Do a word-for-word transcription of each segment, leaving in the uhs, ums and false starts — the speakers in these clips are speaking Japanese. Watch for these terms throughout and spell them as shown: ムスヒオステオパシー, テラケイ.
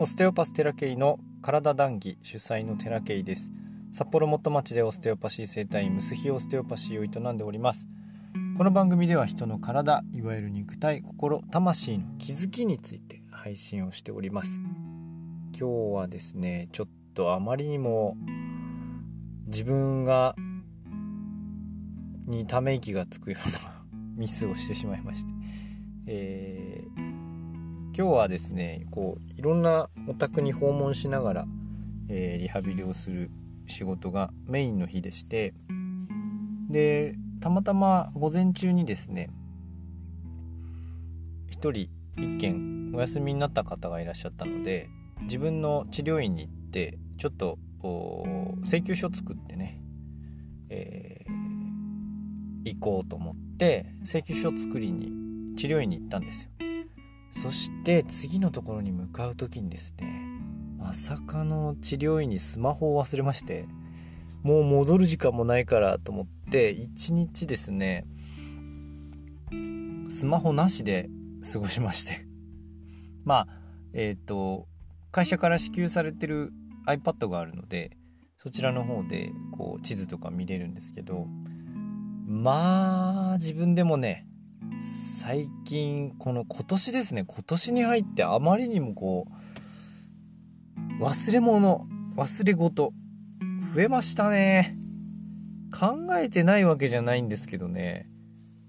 オステオパステラケイの体談義主催のテラケイです。札幌元町でオステオパシー生態院ムスヒオステオパシーを営んでおります。この番組では人の体、いわゆる肉体、心、魂の気づきについて配信をしております。今日はですね、ちょっとあまりにも自分がにため息がつくようなミスをしてしまいまして、えー、今日はですね、こういろんなお宅に訪問しながら、えー、リハビリをする仕事がメインの日でして、でたまたま午前中にですね、一人一軒お休みになった方がいらっしゃったので、自分の治療院に行ってちょっと請求書作ってね、えー、行こうと思って請求書作りに治療院に行ったんですよ。そして次のところに向かうときにですね、まさかの治療院にスマホを忘れまして、もう戻る時間もないからと思って一日ですねスマホなしで過ごしましてまあえっと会社から支給されてる iPad があるので、そちらの方でこう地図とか見れるんですけど、まあ自分でもね、最近この今年ですね今年に入ってあまりにもこう忘れ物忘れ事増えましたね。考えてないわけじゃないんですけどね、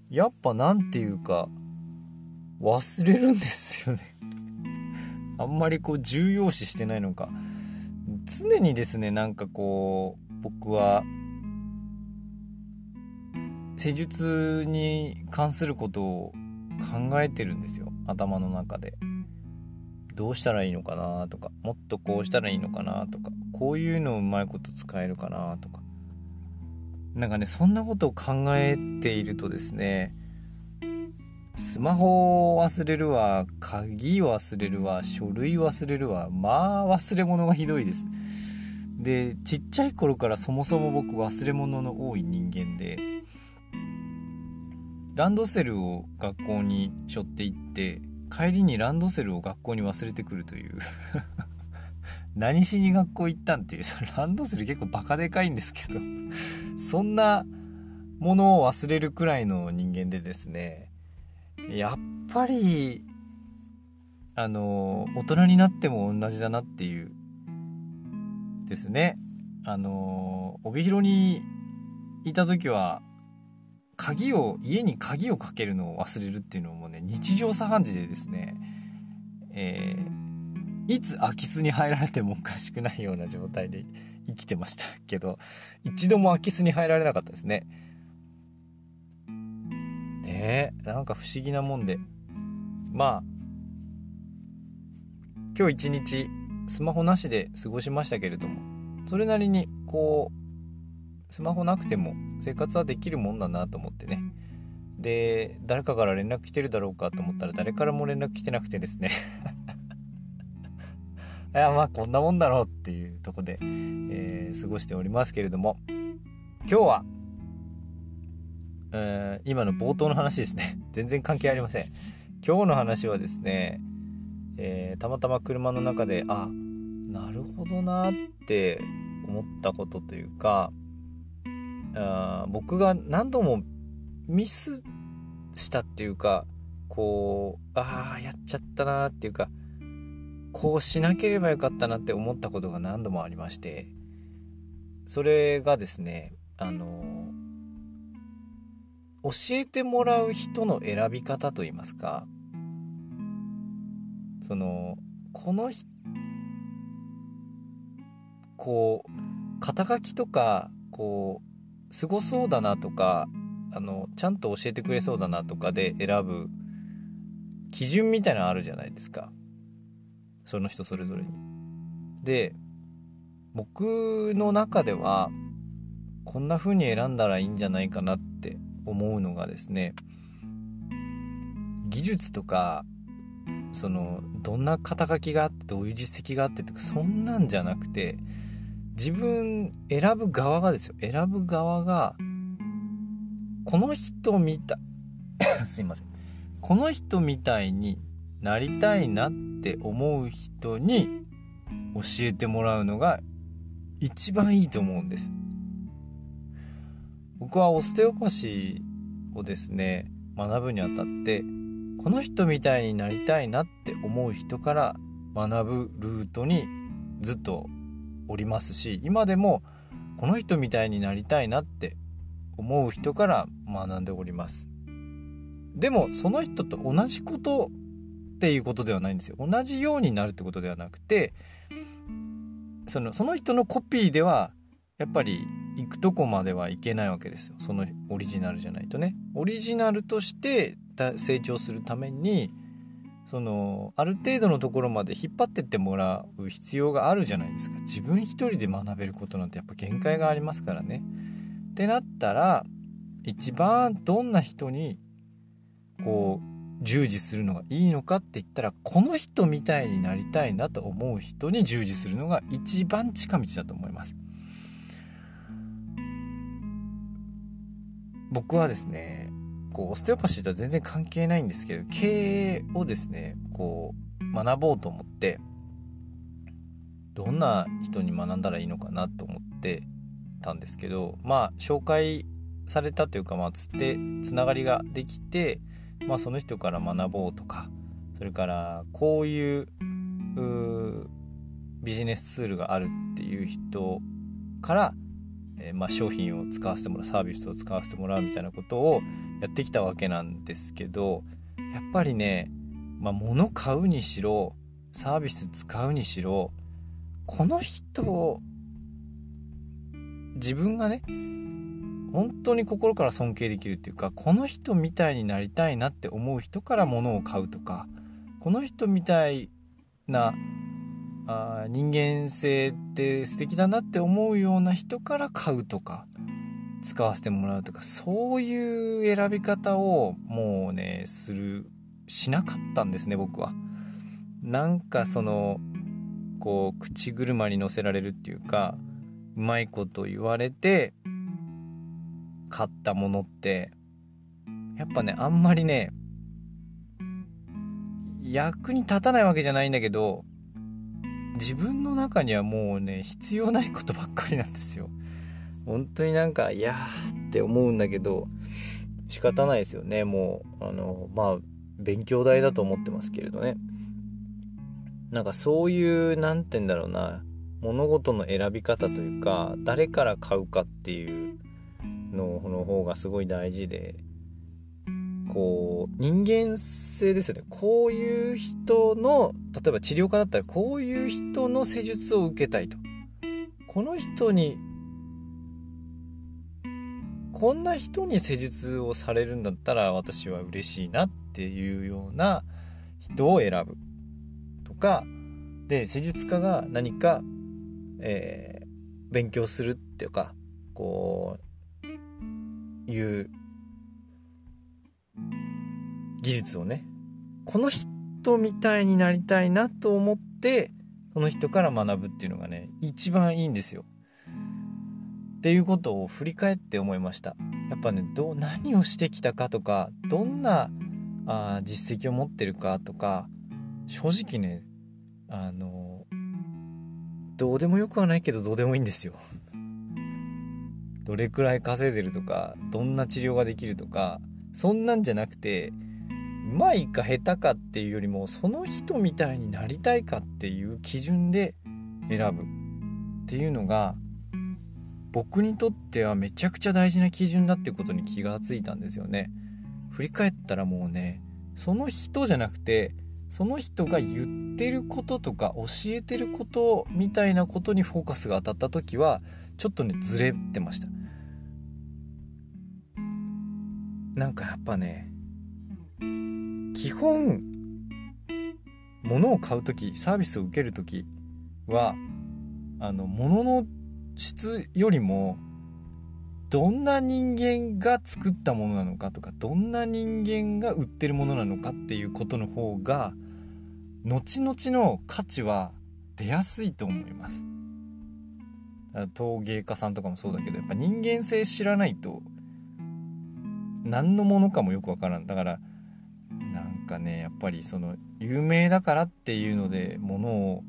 やっぱなんていうか忘れるんですよねあんまりこう重要視してないのか、常にですね、なんかこう僕は施術に関することを考えてるんですよ、頭の中で。どうしたらいいのかなとか、もっとこうしたらいいのかなとか、こういうのをうまいこと使えるかなとか、なんかね、そんなことを考えているとですね、スマホを忘れるわ、鍵忘れるわ、書類忘れるわ、まあ忘れ物がひどいです。で、ちっちゃい頃からそもそも僕忘れ物の多い人間で、ランドセルを学校に背負って行って、帰りにランドセルを学校に忘れてくるという何しに学校行ったんっていう、そのランドセル結構バカでかいんですけどそんなものを忘れるくらいの人間でですね、やっぱりあの大人になっても同じだなっていうですね、あの帯広にいた時は鍵を家に鍵をかけるのを忘れるっていうのもね、日常茶飯事でですね、えー、いつ空き巣に入られてもおかしくないような状態で生きてましたけど、一度も空き巣に入られなかったですね。ねえ、なんか不思議なもんで、まあ今日一日スマホなしで過ごしましたけれども、それなりにこうスマホなくても生活はできるもんだなと思ってね。で、誰かから連絡来てるだろうかと思ったら誰からも連絡来てなくてですねいや、まあこんなもんだろうっていうとこで、えー、過ごしておりますけれども、今日は、えー、今の冒頭の話ですね全然関係ありません。今日の話はですね、えー、たまたま車の中であ、なるほどなって思ったことというか、あ、僕が何度もミスしたっていうか、こうああやっちゃったなっていうか、こうしなければよかったなって思ったことが何度もありまして、それがですね、あの教えてもらう人の選び方といいますか、そのこのひこう肩書きとか、こうすごそうだなとか、あのちゃんと教えてくれそうだなとかで選ぶ基準みたいなのあるじゃないですか、その人それぞれに。で、僕の中ではこんな風に選んだらいいんじゃないかなって思うのがですね、技術とか、そのどんな肩書きがあってどういう実績があってとか、そんなんじゃなくて、自分選ぶ側がですよ、選ぶ側がこの人みたいすいませんこの人みたいになりたいなって思う人に教えてもらうのが一番いいと思うんです。僕はオステオパシーをですね、学ぶにあたって、この人みたいになりたいなって思う人から学ぶルートにずっとおりますし、今でもこの人みたいになりたいなって思う人から学んでおります。でもその人と同じことっていうことではないんですよ。同じようになるってことではなくて、その、その人のコピーではやっぱり行くとこまではいけないわけですよ。そのオリジナルじゃないとね。オリジナルとして成長するために、そのある程度のところまで引っ張ってってもらう必要があるじゃないですか。自分一人で学べることなんてやっぱ限界がありますからね。ってなったら、一番どんな人にこう従事するのがいいのかって言ったら、この人みたいになりたいなと思う人に従事するのが一番近道だと思います。僕はですね、こうオステオパシーとは全然関係ないんですけど、経営をですね、こう学ぼうと思って、どんな人に学んだらいいのかなと思ってたんですけど、まあ紹介されたというか、まあつってつながりができて、まあその人から学ぼうとか、それからこういう、うビジネスツールがあるっていう人から、えー、まあ商品を使わせてもらう、サービスを使わせてもらうみたいなことをやってきたわけなんですけど、やっぱりね、まあ物買うにしろ、サービス使うにしろ、この人を自分がね、本当に心から尊敬できるっていうか、この人みたいになりたいなって思う人から物を買うとか、この人みたいなあ人間性って素敵だなって思うような人から買うとか、使わせてもらうとか、そういう選び方をもうねするしなかったんですね、僕は。なんかそのこう口車に乗せられるっていうか、うまいこと言われて買ったものってやっぱね、あんまりね役に立たないわけじゃないんだけど、自分の中にはもうね必要ないことばっかりなんですよ。本当になんかいやーって思うんだけど、仕方ないですよね。もうあのまあ勉強代だと思ってますけれどね。なんかそういうなんて言うんだろうな、物事の選び方というか、誰から買うかっていうのの方がすごい大事で、こう人間性ですよね。こういう人の、例えば治療家だったらこういう人の施術を受けたいと、この人にこんな人に施術をされるんだったら私は嬉しいなっていうような人を選ぶとかで、施術家が何か、えー、勉強するっていうか、こういう技術をね、この人みたいになりたいなと思ってその人から学ぶっていうのがね一番いいんですよっていうことを振り返って思いました。やっぱね、どう何をしてきたかとか、どんなあ実績を持ってるかとか、正直ねあのどうでもよくはないけど、どうでもいいんですよ。どれくらい稼いでるとか、どんな治療ができるとか、そんなんじゃなくて、うまいか下手かっていうよりも、その人みたいになりたいかっていう基準で選ぶっていうのが、僕にとってはめちゃくちゃ大事な基準だっていうことに気がついたんですよね。振り返ったらもうね、その人じゃなくて、その人が言ってることとか教えてることみたいなことにフォーカスが当たった時は、ちょっとねずれてました。なんかやっぱね、基本物を買うとき、サービスを受けるときは、あの物の質よりも、どんな人間が作ったものなのかとか、どんな人間が売ってるものなのかっていうことの方が、後々の価値は出やすいと思います。陶芸家さんとかもそうだけど、やっぱ人間性知らないと何のものかもよくわからん。だからなんかね、やっぱりその有名だからっていうので物を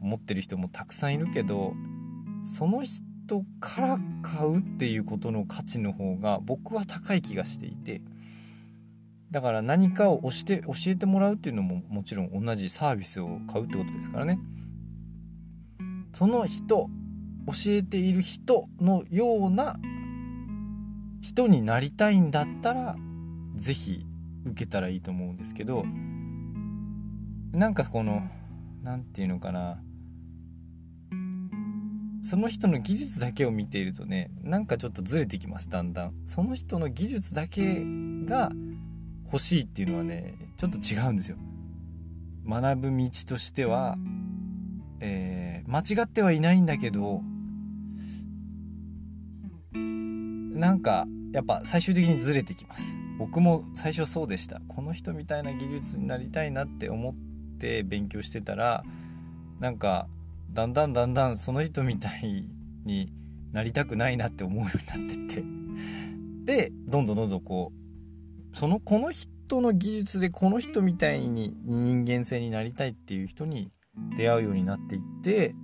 持ってる人もたくさんいるけど、その人から買うっていうことの価値の方が僕は高い気がしていて、だから何かをして教えてもらうっていうのももちろん同じサービスを買うってことですからね。その人、教えている人のような人になりたいんだったらぜひ受けたらいいと思うんですけど、なんかこのなんていうのかな、その人の技術だけを見ているとね、なんかちょっとずれてきます、だんだん。その人の技術だけが欲しいっていうのはね、ちょっと違うんですよ。学ぶ道としては、えー、間違ってはいないんだけど、なんかやっぱ最終的にずれてきます。僕も最初そうでした。この人みたいな技術になりたいなって思って勉強してたら、なんかだんだんだんだんその人みたいになりたくないなって思うようになってって、でどんどんどんどんこうそのこの人の技術でこの人みたいに人間性になりたいっていう人に出会うようになっていって、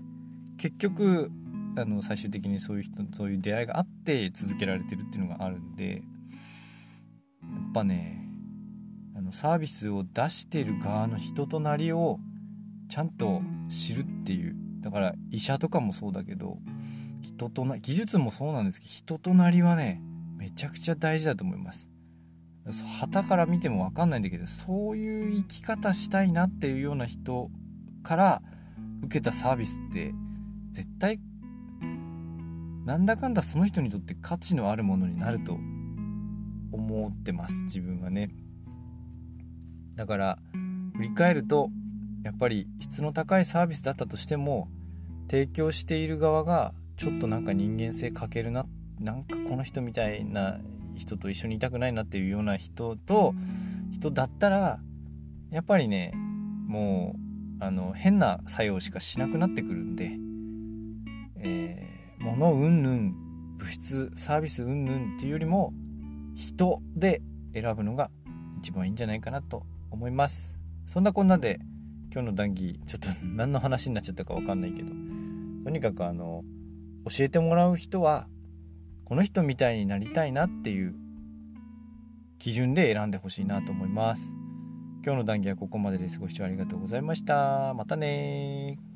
結局あの最終的にそういう人そういう出会いがあって続けられてるっていうのがあるんで、やっぱね、あのサービスを出してる側の人となりをちゃんと知るっていう、だから医者とかもそうだけど、人とな技術もそうなんですけど、人となりはねめちゃくちゃ大事だと思います。旗から見ても分かんないんだけど、そういう生き方したいなっていうような人から受けたサービスって絶対なんだかんだその人にとって価値のあるものになると思ってます、自分はね。だから振り返るとやっぱり質の高いサービスだったとしても、提供している側がちょっとなんか人間性欠けるな、なんかこの人みたいな人と一緒にいたくないなっていうような人と人だったら、やっぱりねもうあの変な作用しかしなくなってくるんで、えー、物うんぬん、物質サービスうんぬんっていうよりも人で選ぶのが一番いいんじゃないかなと思います。そんなこんなで今日の談義、ちょっと何の話になっちゃったか分かんないけど、とにかくあの教えてもらう人はこの人みたいになりたいなっていう基準で選んでほしいなと思います。今日の談義はここまでです。ご視聴ありがとうございました。またねー。